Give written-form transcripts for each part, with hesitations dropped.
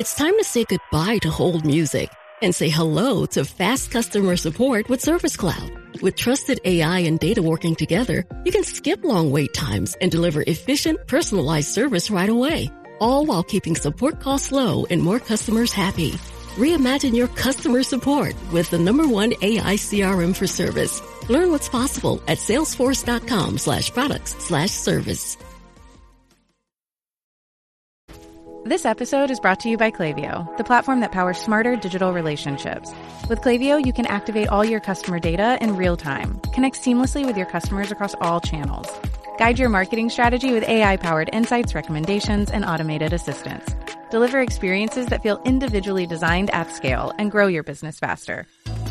It's time to say goodbye to hold music and say hello to fast customer support with Service Cloud. With trusted AI and data working together, you can skip long wait times and deliver efficient, personalized service right away, all while keeping support costs low and more customers happy. Reimagine your customer support with the #1 AI CRM for service. Learn what's possible at salesforce.com/products/service. This episode is brought to you by Klaviyo, the platform that powers smarter digital relationships. With Klaviyo, you can activate all your customer data in real time, connect seamlessly with your customers across all channels, guide your marketing strategy with AI-powered insights, recommendations, and automated assistance, deliver experiences that feel individually designed at scale, and grow your business faster.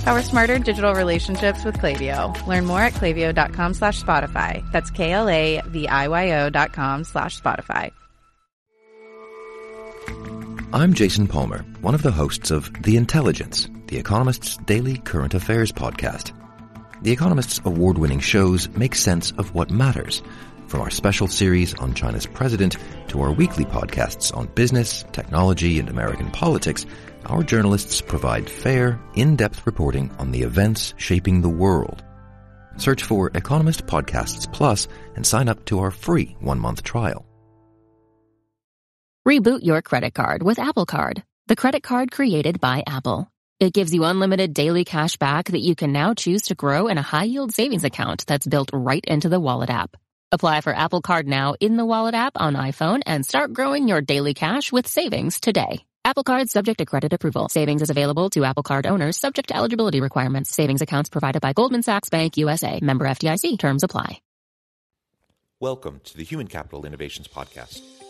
Power smarter digital relationships with Klaviyo. Learn more at klaviyo.com/Spotify. That's KLAVIYO.com/Spotify. I'm Jason Palmer, one of the hosts of The Intelligence, The Economist's daily current affairs podcast. The Economist's award-winning shows make sense of what matters, from our special series on China's president to our weekly podcasts on business, technology, and American politics. Our journalists provide fair, in-depth reporting on the events shaping the world. Search for Economist Podcasts Plus and sign up to our free one-month trial. Reboot your credit card with Apple Card, the credit card created by Apple. It gives you unlimited daily cash back that you can now choose to grow in a high-yield savings account that's built right into the Wallet app. Apply for Apple Card now in the Wallet app on iPhone and start growing your daily cash with savings today. Apple Card subject to credit approval. Savings is available to Apple Card owners subject to eligibility requirements. Savings accounts provided by Goldman Sachs Bank USA. Member FDIC. Terms apply. Welcome to the Human Capital Innovations Podcast,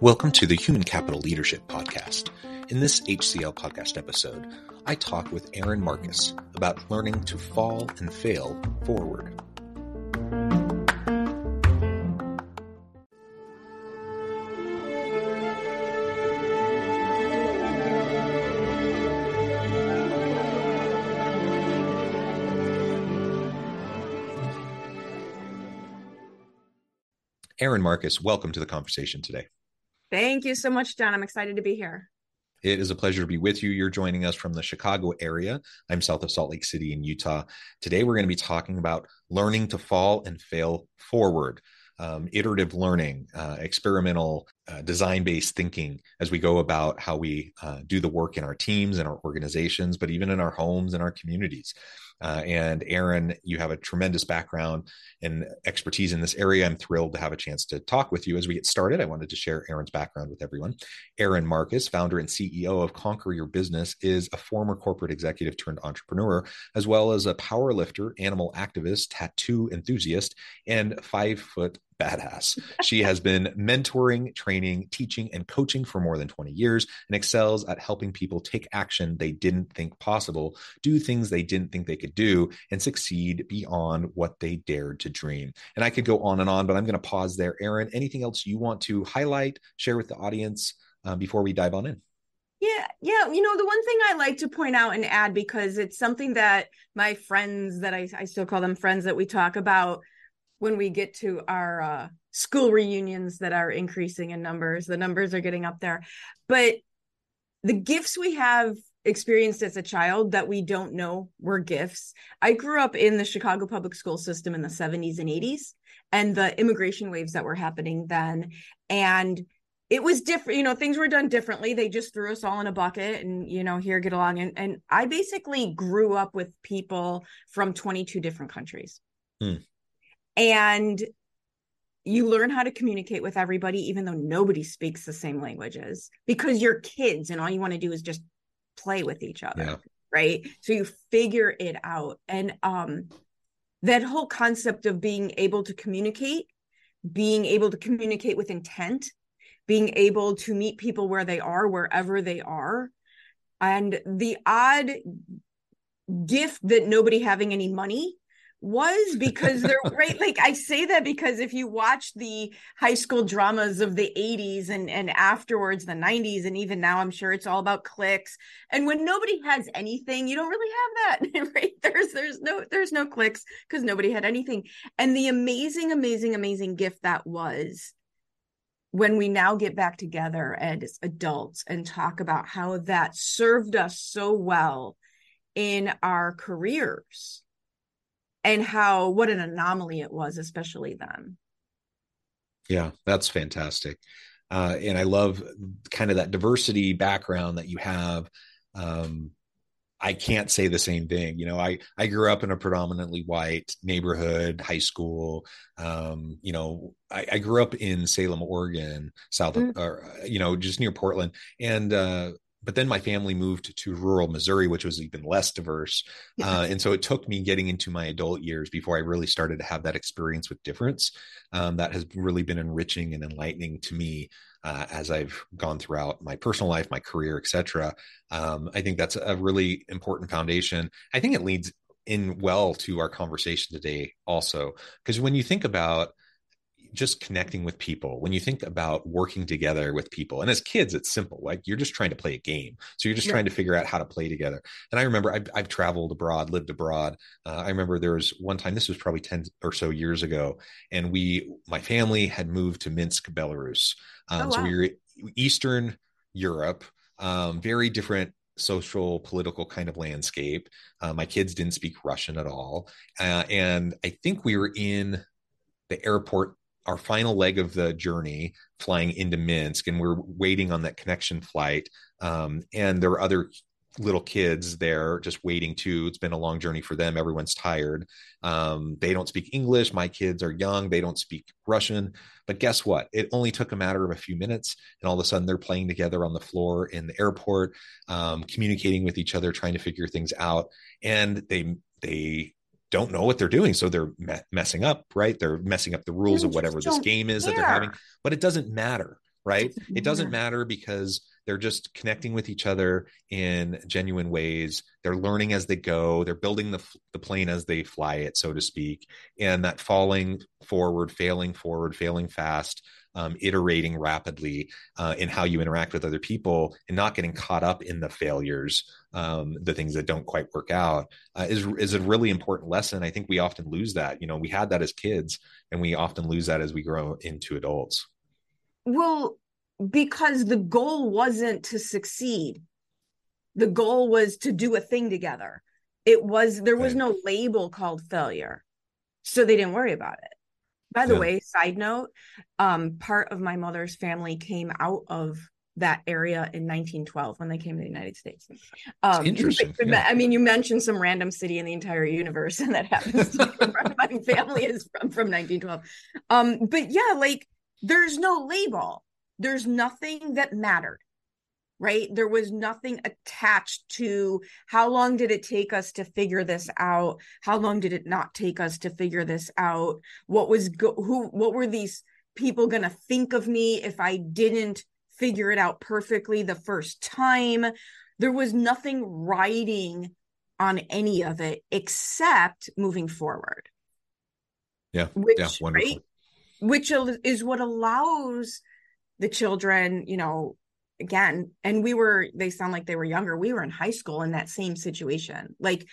Welcome to the Human Capital Leadership Podcast. In this HCL podcast episode, I talk with Erin Marcus about learning to fall and fail forward. Erin Marcus, welcome to the conversation today. Thank you so much, John. I'm excited to be here. It is a pleasure to be with you. You're joining us from the Chicago area. I'm south of Salt Lake City in Utah. Today, we're going to be talking about learning to fall and fail forward, iterative learning, experimental design-based thinking as we go about how we do the work in our teams and our organizations, but even in our homes and our communities. And Erin, you have a tremendous background and expertise in this area. I'm thrilled to have a chance to talk with you. As we get started, I wanted to share Erin's background with everyone. Erin Marcus, founder and CEO of Conquer Your Business, is a former corporate executive turned entrepreneur, as well as a power lifter, animal activist, tattoo enthusiast, and 5-foot badass. She has been mentoring, training, teaching, and coaching for more than 20 years and excels at helping people take action they didn't think possible, do things they didn't think they could do, and succeed beyond what they dared to dream. And I could go on and on, but I'm going to pause there. Erin, anything else you want to highlight, share with the audience before we dive on in? Yeah. You know, the one thing I like to point out and add, because it's something that my friends that I still call them friends that we talk about when we get to our school reunions that are increasing in numbers. The numbers are getting up there. But the gifts we have experienced as a child that we don't know were gifts. I grew up in the Chicago public school system in the 70s and 80s and the immigration waves that were happening then. And it was different, you know, things were done differently. They just threw us all in a bucket and, you know, here, get along. And I basically grew up with people from 22 different countries. Hmm. And you learn how to communicate with everybody, even though nobody speaks the same languages, because you're kids and all you want to do is just play with each other. Yeah. Right. So you figure it out. And that whole concept of being able to communicate with intent, being able to meet people where they are, wherever they are. And the odd gift that nobody having any money was, because they're right. Like I say that because if you watch the high school dramas of the 80s and afterwards the 90s, and even now, I'm sure it's all about cliques. And when nobody has anything, you don't really have that, right? There's no cliques because nobody had anything. And the amazing, amazing, amazing gift that was when we now get back together as adults and talk about how that served us so well in our careers. And how, what an anomaly it was, especially then. Yeah, that's fantastic. And I love kind of that diversity background that you have. I can't say the same thing. You know, I grew up in a predominantly white neighborhood, high school. You know, I grew up in Salem, Oregon, south of, you know, just near Portland. And, but then my family moved to rural Missouri, which was even less diverse. And so it took me getting into my adult years before I really started to have that experience with difference. That has really been enriching and enlightening to me as I've gone throughout my personal life, my career, et cetera. I think that's a really important foundation. I think it leads in well to our conversation today also, because when you think about just connecting with people, when you think about working together with people, and as kids, it's simple. Like you're just trying to play a game. So you're just trying to figure out how to play together. And I remember I've traveled abroad, lived abroad. I remember there was one time, this was probably 10 or so years ago. And my family had moved to Minsk, Belarus. So we were Eastern Europe, very different social, political kind of landscape. My kids didn't speak Russian at all. And I think we were in the airport, our final leg of the journey, flying into Minsk, and we're waiting on that connection flight. And there were other little kids there just waiting too. It's been a long journey for them. Everyone's tired. They don't speak English. My kids are young. They don't speak Russian, but guess what? It only took a matter of a few minutes, and all of a sudden they're playing together on the floor in the airport, communicating with each other, trying to figure things out. And they don't know what they're doing. So they're messing up, right? They're messing up the rules of whatever this game is that they're having, but it doesn't matter, right? It doesn't matter because they're just connecting with each other in genuine ways. They're learning as they go. They're building the plane as they fly it, so to speak. And that falling forward, failing fast, iterating rapidly in how you interact with other people and not getting caught up in the failures, the things that don't quite work out is a really important lesson. I think we often lose that. You know, we had that as kids and we often lose that as we grow into adults. Well, because the goal wasn't to succeed. The goal was to do a thing together. There was no label called failure. So they didn't worry about it. By the way, side note, part of my mother's family came out of that area in 1912 when they came to the United States. Interesting. I mean, you mentioned some random city in the entire universe, and that happens to be where my family is from 1912. But yeah, like there's no label. There's nothing that mattered, right? There was nothing attached to how long did it take us to figure this out? How long did it not take us to figure this out? What were these people going to think of me if I didn't figure it out perfectly the first time? There was nothing riding on any of it except moving forward. Yeah. Wonderful. Right? Which is what allows the children, you know, again, and they sound like they were younger. We were in high school in that same situation. Like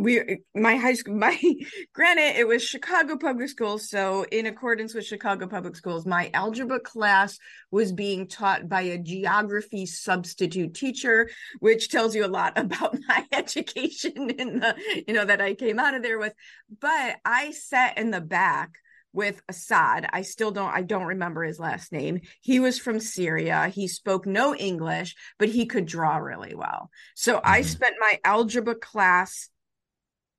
granted, it was Chicago Public Schools. So in accordance with Chicago Public Schools, my algebra class was being taught by a geography substitute teacher, which tells you a lot about my education in the, you know, that I came out of there with. But I sat in the back with Assad. I don't remember his last name. He was from Syria. He spoke no English, but he could draw really well. So I spent my algebra class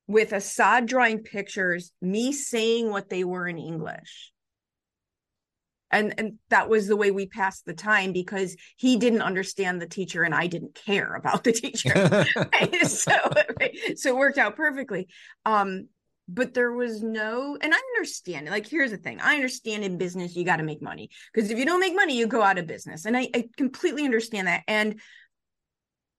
with Assad drawing pictures, me saying what they were in English. And that was the way we passed the time, because he didn't understand the teacher and I didn't care about the teacher. So it worked out perfectly. But there was no, and I understand, like, here's the thing. I understand in business, you got to make money, because if you don't make money, you go out of business. And I completely understand that. And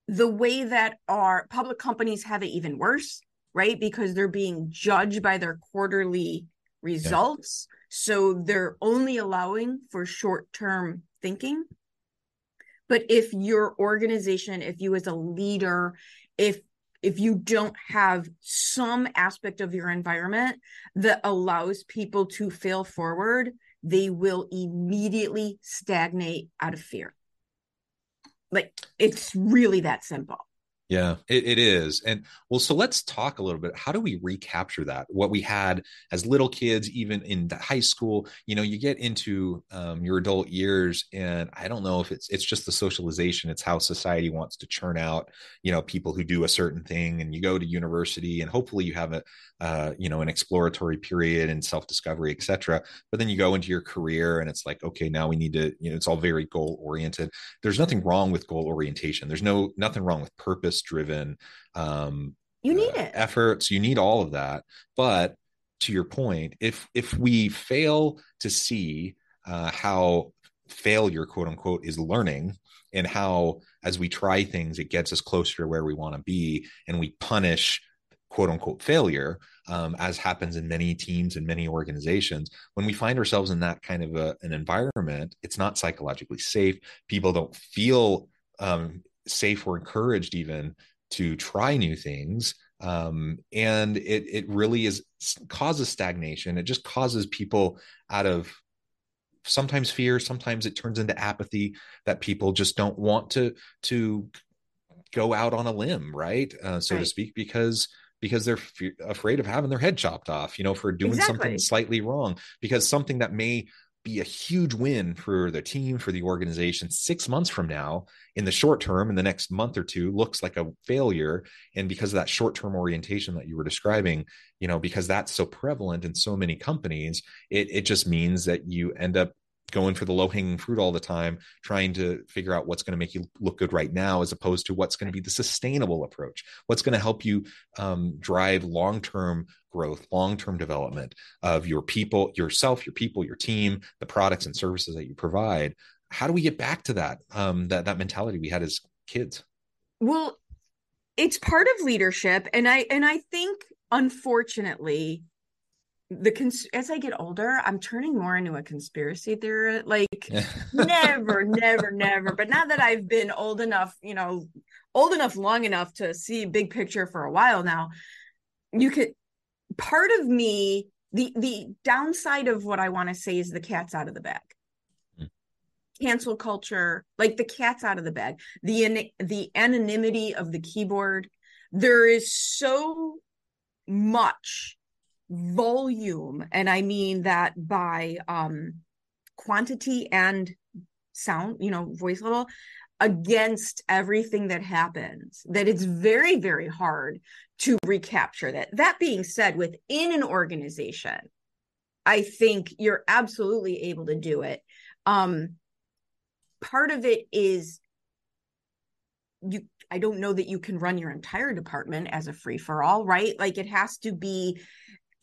the way that our public companies have it even worse, right? Because they're being judged by their quarterly results. Yeah. So they're only allowing for short-term thinking. But if your organization, if you as a leader, if you don't have some aspect of your environment that allows people to fail forward, they will immediately stagnate out of fear. Like, it's really that simple. Yeah, it is. And well, so let's talk a little bit. How do we recapture that? What we had as little kids, even in high school, you know, you get into your adult years, and I don't know if it's just the socialization. It's how society wants to churn out, you know, people who do a certain thing, and you go to university and hopefully you have an exploratory period and self-discovery, et cetera. But then you go into your career and it's like, okay, now we need to, you know, it's all very goal oriented. There's nothing wrong with goal orientation. There's nothing wrong with purpose driven, you need it. Efforts. You need all of that. But to your point, if we fail to see how failure, quote unquote, is learning, and how, as we try things, it gets us closer to where we want to be, and we punish quote unquote failure, as happens in many teams and many organizations, when we find ourselves in that kind of an environment, it's not psychologically safe. People don't feel safe or encouraged even to try new things. And it really causes stagnation. It just causes people out of sometimes fear. Sometimes it turns into apathy, that people just don't want to go out on a limb, right? So to speak, because they're afraid of having their head chopped off, you know, for doing something slightly wrong, because something that may be a huge win for the team, for the organization 6 months from now, in the short term, in the next month or two, looks like a failure. And because of that short-term orientation that you were describing, you know, because that's so prevalent in so many companies, it just means that you end up going for the low-hanging fruit all the time, trying to figure out what's going to make you look good right now, as opposed to what's going to be the sustainable approach, what's going to help you drive long-term growth, long-term development of your people, yourself, your people, your team, the products and services that you provide. How do we get back to that, that mentality we had as kids? Well, it's part of leadership. And I think, unfortunately, as I get older, I'm turning more into a conspiracy theory, like never. But now that I've been long enough to see big picture for a while now, part of me, the downside of what I want to say is the cat's out of the bag. Cancel culture, like the cat's out of the bag, the anonymity of the keyboard. There is so much volume, and I mean that by quantity and sound, you know, voice level, against everything that happens, that it's very, very hard to recapture that. That being said, within an organization, I think you're absolutely able to do it. Part of it is I don't know that you can run your entire department as a free-for-all, right? Like, it has to be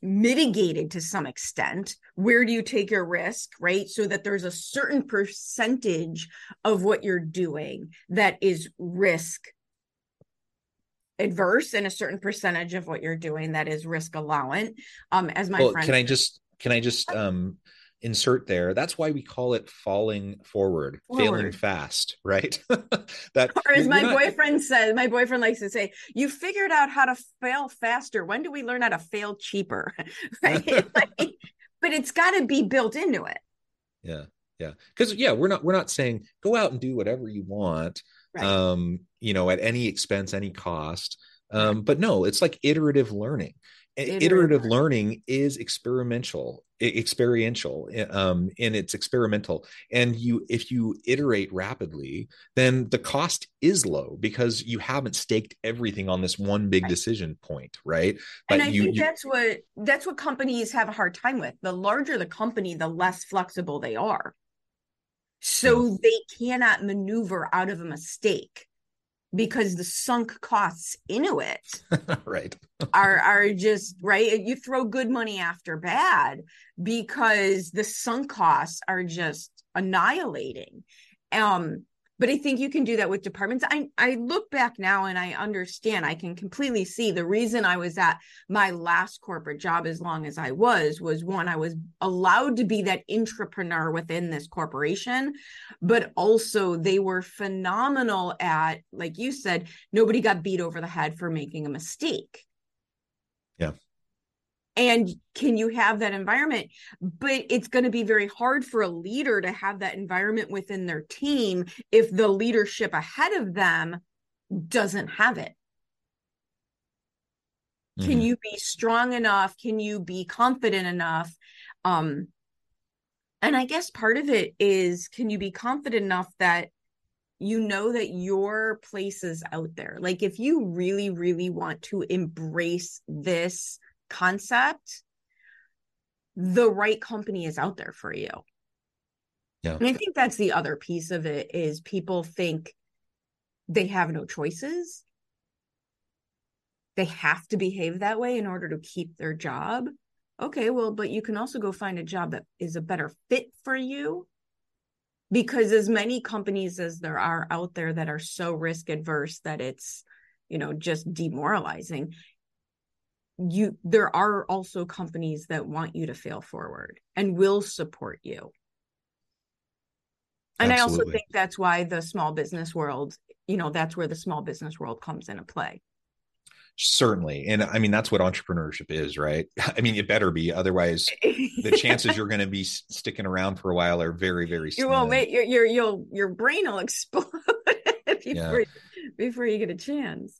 mitigated to some extent. Where do you take your risk, right? So that there's a certain percentage of what you're doing that is risk adverse, and a certain percentage of what you're doing that is risk allowant. As my friend, can I just insert there. That's why we call it falling forward. Failing fast, right? My boyfriend likes to say, you figured out how to fail faster. When do we learn how to fail cheaper? Right? But it's got to be built into it. Yeah. Yeah. Because we're not saying go out and do whatever you want, right, at any expense, any cost. But no, it's like iterative learning. Iterative learning is experiential, and it's experimental. And if you iterate rapidly, then the cost is low because you haven't staked everything on this one big decision point, right? But and I think that's what companies have a hard time with. The larger the company, the less flexible they are. So they cannot maneuver out of a mistake, because the sunk costs into it are just, right? You throw good money after bad because the sunk costs are just annihilating. But I think you can do that with departments. I look back now and I understand, I can completely see the reason I was at my last corporate job as long as I was one, I was allowed to be that intrapreneur within this corporation, but also they were phenomenal at, like you said, nobody got beat over the head for making a mistake. Yeah. And can you have that environment? But it's going to be very hard for a leader to have that environment within their team if the leadership ahead of them doesn't have it. Mm-hmm. Can you be strong enough? Can you be confident enough? And I guess part of it is, can you be confident enough that you know that your place is out there? Like if you really, really want to embrace this concept, the right company is out there for you. Yeah. And I think that's the other piece of it, is people think they have no choices. They have to behave that way in order to keep their job. Okay, well, but you can also go find a job that is a better fit for you, because as many companies as there are out there that are so risk adverse that it's, just demoralizing, there are also companies that want you to fail forward and will support you. And absolutely. I also think that's why the small business world, that's where the small business world comes into play. Certainly. And I mean, that's what entrepreneurship is, right? I mean, it better be. Otherwise, the chances you're going to be sticking around for a while are very, very slim. You won't wait. Your brain will explode before you get a chance.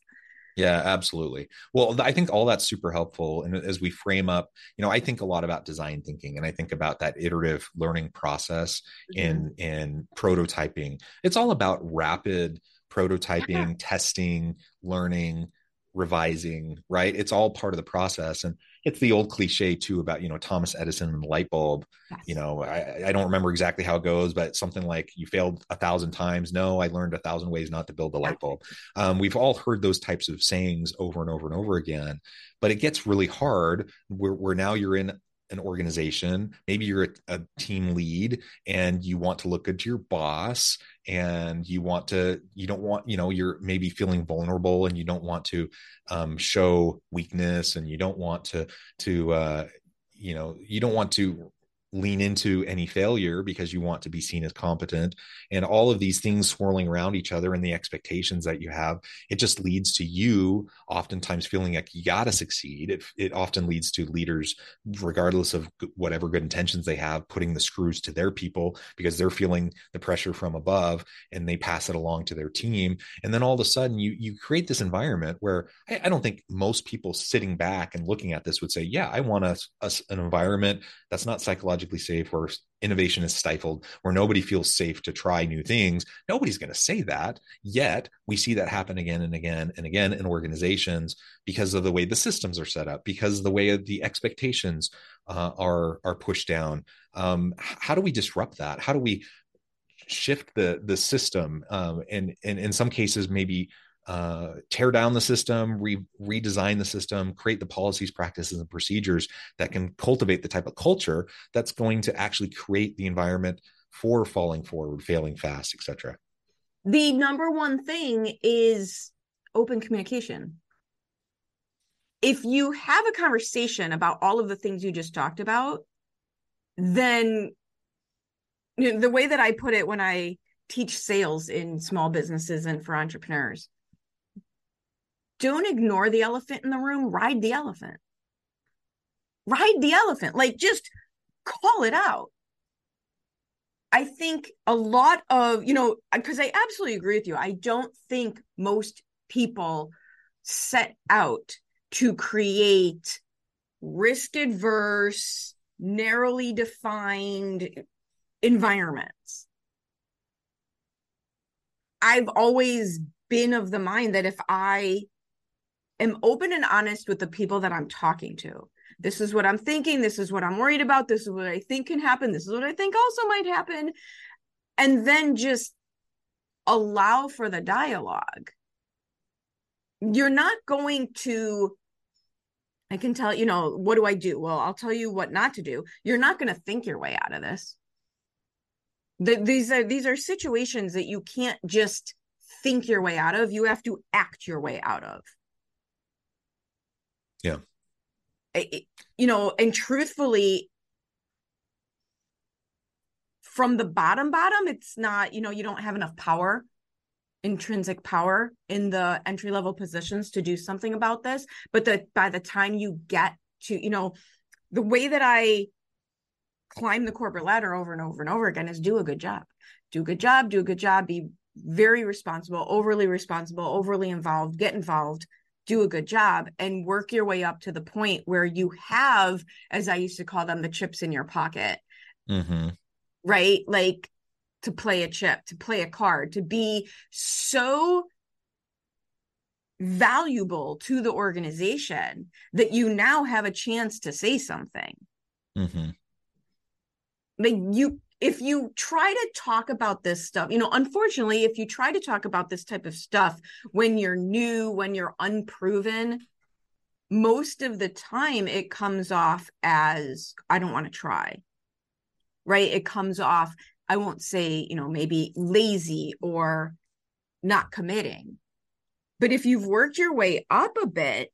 Yeah, absolutely. Well, I think all that's super helpful. And as we frame up, I think a lot about design thinking, and I think about that iterative learning process and prototyping. It's all about rapid prototyping, testing, learning, revising, right? It's all part of the process. And it's the old cliche too about, Thomas Edison and the light bulb. Yes. I don't remember exactly how it goes, but something like, you failed 1,000 times. No, I learned 1,000 ways not to build the light bulb. We've all heard those types of sayings over and over and over again, but it gets really hard where now you're in an organization, maybe you're a team lead and you want to look good to your boss, and you're maybe feeling vulnerable, and you don't want to show weakness, and you don't want to lean into any failure because you want to be seen as competent, and all of these things swirling around each other and the expectations that you have. It just leads to you oftentimes feeling like you got to succeed. It often leads to leaders, regardless of whatever good intentions they have, putting the screws to their people because they're feeling the pressure from above, and they pass it along to their team. And then all of a sudden you create this environment where I don't think most people sitting back and looking at this would say, yeah, I want an environment that's not psychologically safe, where innovation is stifled, where nobody feels safe to try new things. Nobody's going to say that, yet we see that happen again and again and again in organizations because of the way the systems are set up, because of the way the expectations are pushed down. How do we disrupt that? How do we shift the system? And in some cases, maybe tear down the system, redesign the system, create the policies, practices, and procedures that can cultivate the type of culture that's going to actually create the environment for falling forward, failing fast, etc. The number one thing is open communication. If you have a conversation about all of the things you just talked about, then the way that I put it when I teach sales in small businesses and for entrepreneurs, don't ignore the elephant in the room, ride the elephant. Ride the elephant, like just call it out. I think a lot of, because I absolutely agree with you. I don't think most people set out to create risk-averse, narrowly defined environments. I've always been of the mind that if I am open and honest with the people that I'm talking to, this is what I'm thinking, this is what I'm worried about, this is what I think can happen, this is what I think also might happen, and then just allow for the dialogue. You're not going to, I can tell, what do I do? Well, I'll tell you what not to do. You're not going to think your way out of this. These are situations that you can't just think your way out of. You have to act your way out of. Yeah. And truthfully, from the bottom, it's not, you don't have enough power, intrinsic power in the entry-level positions to do something about this. But that by the time you get to, the way that I climb the corporate ladder over and over and over again is do a good job, be very responsible, overly involved, get involved, do a good job, and work your way up to the point where you have, as I used to call them, the chips in your pocket, mm-hmm. right? Like to play a chip, to play a card, to be so valuable to the organization that you now have a chance to say something. Mm-hmm. Like if you try to talk about this stuff, unfortunately, if you try to talk about this type of stuff when you're new, when you're unproven, most of the time it comes off as, I don't want to try, right? It comes off, I won't say, maybe lazy or not committing. But if you've worked your way up a bit,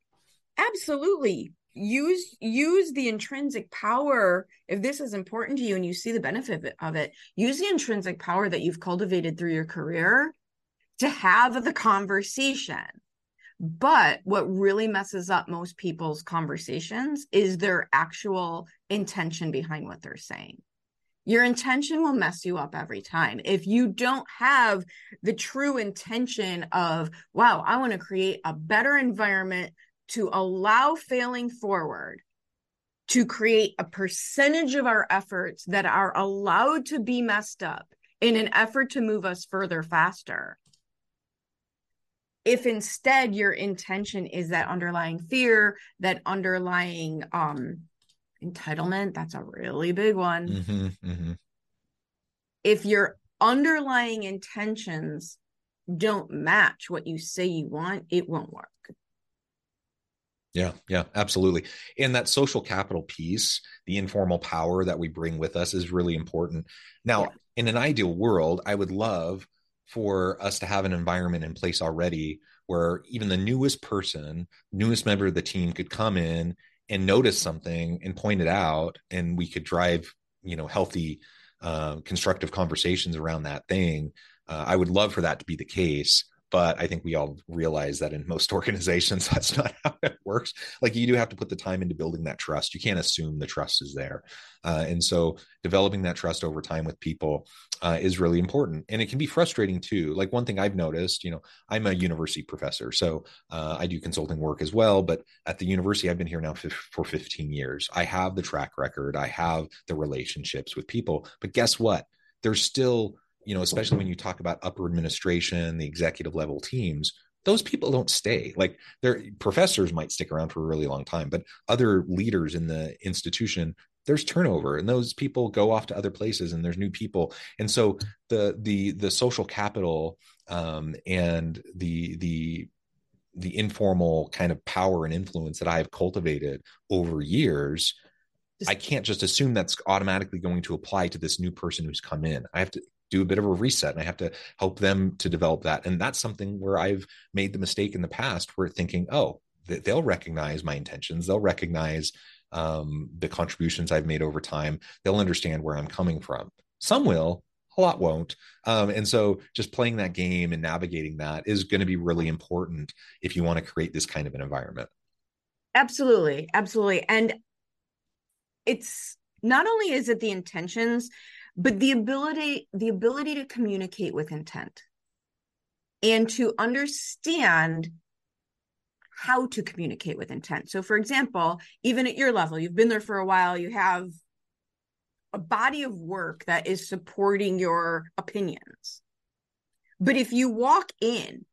absolutely use the intrinsic power. If this is important to you and you see the benefit of it, use the intrinsic power that you've cultivated through your career to have the conversation. But what really messes up most people's conversations is their actual intention behind what they're saying. Your intention will mess you up every time. If you don't have the true intention of, wow, I want to create a better environment to allow failing forward, to create a percentage of our efforts that are allowed to be messed up in an effort to move us further faster. If instead your intention is that underlying fear, that underlying entitlement, that's a really big one. Mm-hmm, mm-hmm. If your underlying intentions don't match what you say you want, it won't work. Yeah, absolutely. And that social capital piece, the informal power that we bring with us is really important. Now, In an ideal world, I would love for us to have an environment in place already where even the newest member of the team could come in and notice something and point it out, and we could drive, healthy, constructive conversations around that thing. I would love for that to be the case. But I think we all realize that in most organizations, that's not how it works. Like, you do have to put the time into building that trust. You can't assume the trust is there. And so developing that trust over time with people is really important. And it can be frustrating too. Like, one thing I've noticed, I'm a university professor, so I do consulting work as well. But at the university, I've been here now for 15 years. I have the track record. I have the relationships with people, but guess what? There's still, especially when you talk about upper administration, the executive level teams, those people don't stay. Like, their professors might stick around for a really long time, but other leaders in the institution, there's turnover, and those people go off to other places, and there's new people. And so the social capital and the informal kind of power and influence that I have cultivated over years, I can't just assume that's automatically going to apply to this new person who's come in. I have to do a bit of a reset, and I have to help them to develop that. And that's something where I've made the mistake in the past, where thinking, oh, they'll recognize my intentions. They'll recognize the contributions I've made over time. They'll understand where I'm coming from. Some will, a lot won't. And so just playing that game and navigating that is going to be really important if you want to create this kind of an environment. Absolutely. Absolutely. And it's not only is it the intentions, but the ability to communicate with intent and to understand how to communicate with intent. So for example, even at your level, you've been there for a while, you have a body of work that is supporting your opinions. But if you walk in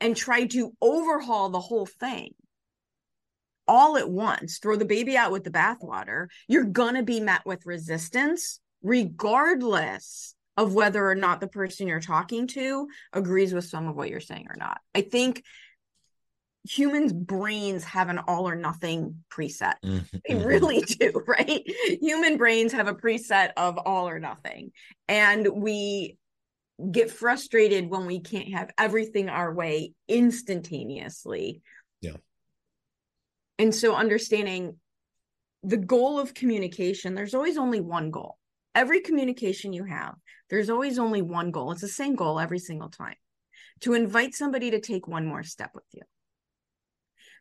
and try to overhaul the whole thing all at once, throw the baby out with the bathwater, you're going to be met with resistance, regardless of whether or not the person you're talking to agrees with some of what you're saying or not. I think humans' brains have an all or nothing preset. They really do, right? Human brains have a preset of all or nothing. And we get frustrated when we can't have everything our way instantaneously. Yeah. And so understanding the goal of communication, there's always only one goal. Every communication you have, there's always only one goal. It's the same goal every single time, to invite somebody to take one more step with you.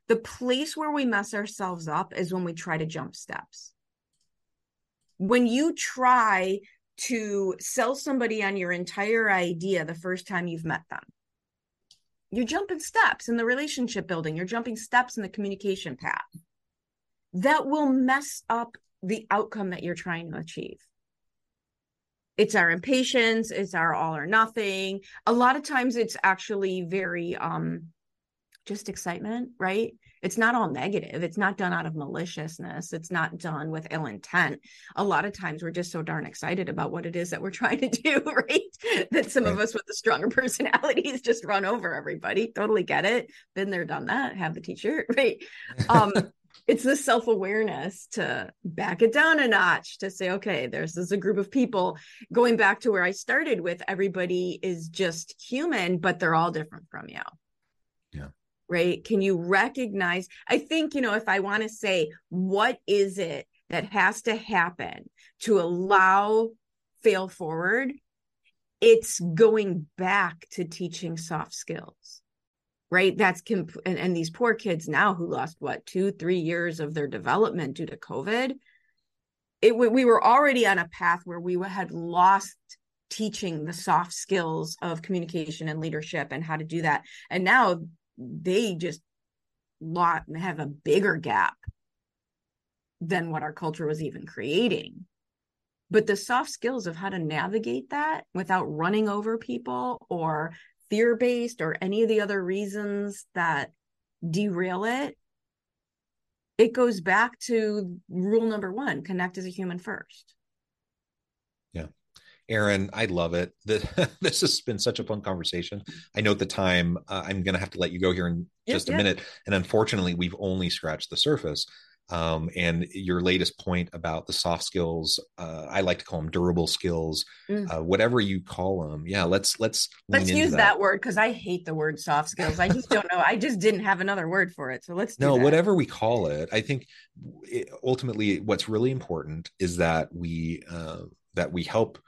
The place where we mess ourselves up is when we try to jump steps. When you try to sell somebody on your entire idea the first time you've met them, you're jumping steps in the relationship building. You're jumping steps in the communication path. That will mess up the outcome that you're trying to achieve. It's our impatience. It's our all or nothing. A lot of times it's actually very just excitement, right? It's not all negative. It's not done out of maliciousness. It's not done with ill intent. A lot of times we're just so darn excited about what it is that we're trying to do, right? That some of us with the stronger personalities just run over everybody. Totally get it. Been there, done that, have the t-shirt, right? It's the self-awareness to back it down a notch, to say, okay, there's a group of people, going back to where I started with, everybody is just human, but they're all different from you. Yeah. Right? Can you recognize? I think, if I want to say, what is it that has to happen to allow fail forward? It's going back to teaching soft skills, right? That's and these poor kids now who lost 2-3 years of their development due to COVID. We were already on a path where we had lost teaching the soft skills of communication and leadership and how to do that. And now they just have a bigger gap than what our culture was even creating. But the soft skills of how to navigate that without running over people or fear-based or any of the other reasons that derail it, it goes back to rule number one, connect as a human first. Yeah. Erin, I love it. This has been such a fun conversation. I know at the time, I'm going to have to let you go here in just a minute. And unfortunately, we've only scratched the surface. And your latest point about the soft skills, I like to call them durable skills, whatever you call them. Yeah. Let's use that word. 'Cause I hate the word soft skills. I just don't know. I just didn't have another word for it. So whatever we call it, I think ultimately what's really important is that we help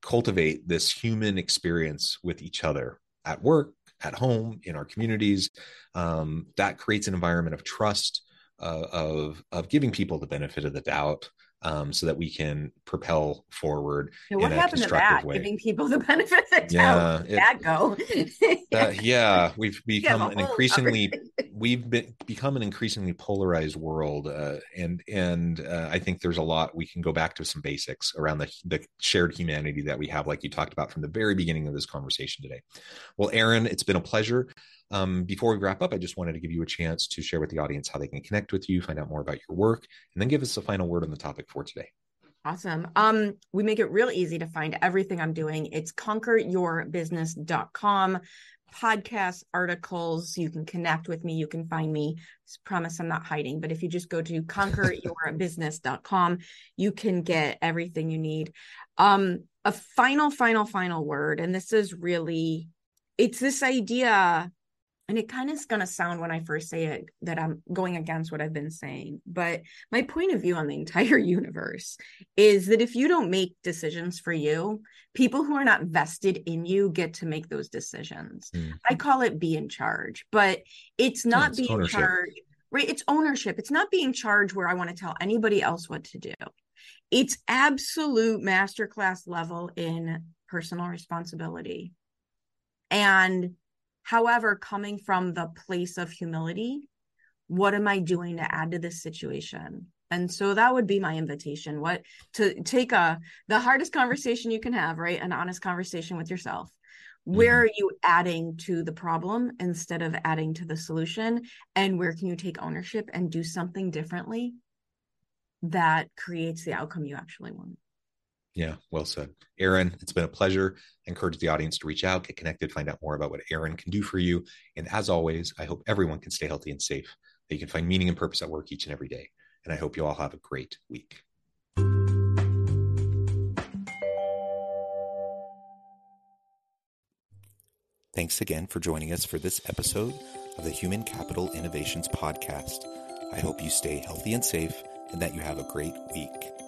cultivate this human experience with each other at work, at home, in our communities. That creates an environment of trust, of giving people the benefit of the doubt, so that we can propel forward. Now, what happened to that? Giving people the benefit of the doubt. We've become an increasingly polarized world, and I think there's a lot we can go back to, some basics around the shared humanity that we have, like you talked about from the very beginning of this conversation today. Well, Erin, it's been a pleasure. Before we wrap up, I just wanted to give you a chance to share with the audience how they can connect with you, find out more about your work, and then give us a final word on the topic for today. Awesome. We make it real easy to find everything I'm doing. It's conqueryourbusiness.com, podcasts, articles. You can connect with me. You can find me. I promise I'm not hiding, but if you just go to conqueryourbusiness.com, you can get everything you need. A final word. And it's this idea and it kind of is going to sound when I first say it that I'm going against what I've been saying, but my point of view on the entire universe is that if you don't make decisions for you, people who are not vested in you get to make those decisions. Mm. I call it be in charge, but it's not being in charge, right? It's ownership. It's not being in charge where I want to tell anybody else what to do. It's absolute masterclass level in personal responsibility. And however, coming from the place of humility, what am I doing to add to this situation? And so that would be my invitation, what to take the hardest conversation you can have, right? An honest conversation with yourself. Where are you adding to the problem instead of adding to the solution? And where can you take ownership and do something differently that creates the outcome you actually want? Yeah, well said. Erin, it's been a pleasure. I encourage the audience to reach out, get connected, find out more about what Erin can do for you. And as always, I hope everyone can stay healthy and safe, that you can find meaning and purpose at work each and every day. And I hope you all have a great week. Thanks again for joining us for this episode of the Human Capital Innovations Podcast. I hope you stay healthy and safe, and that you have a great week.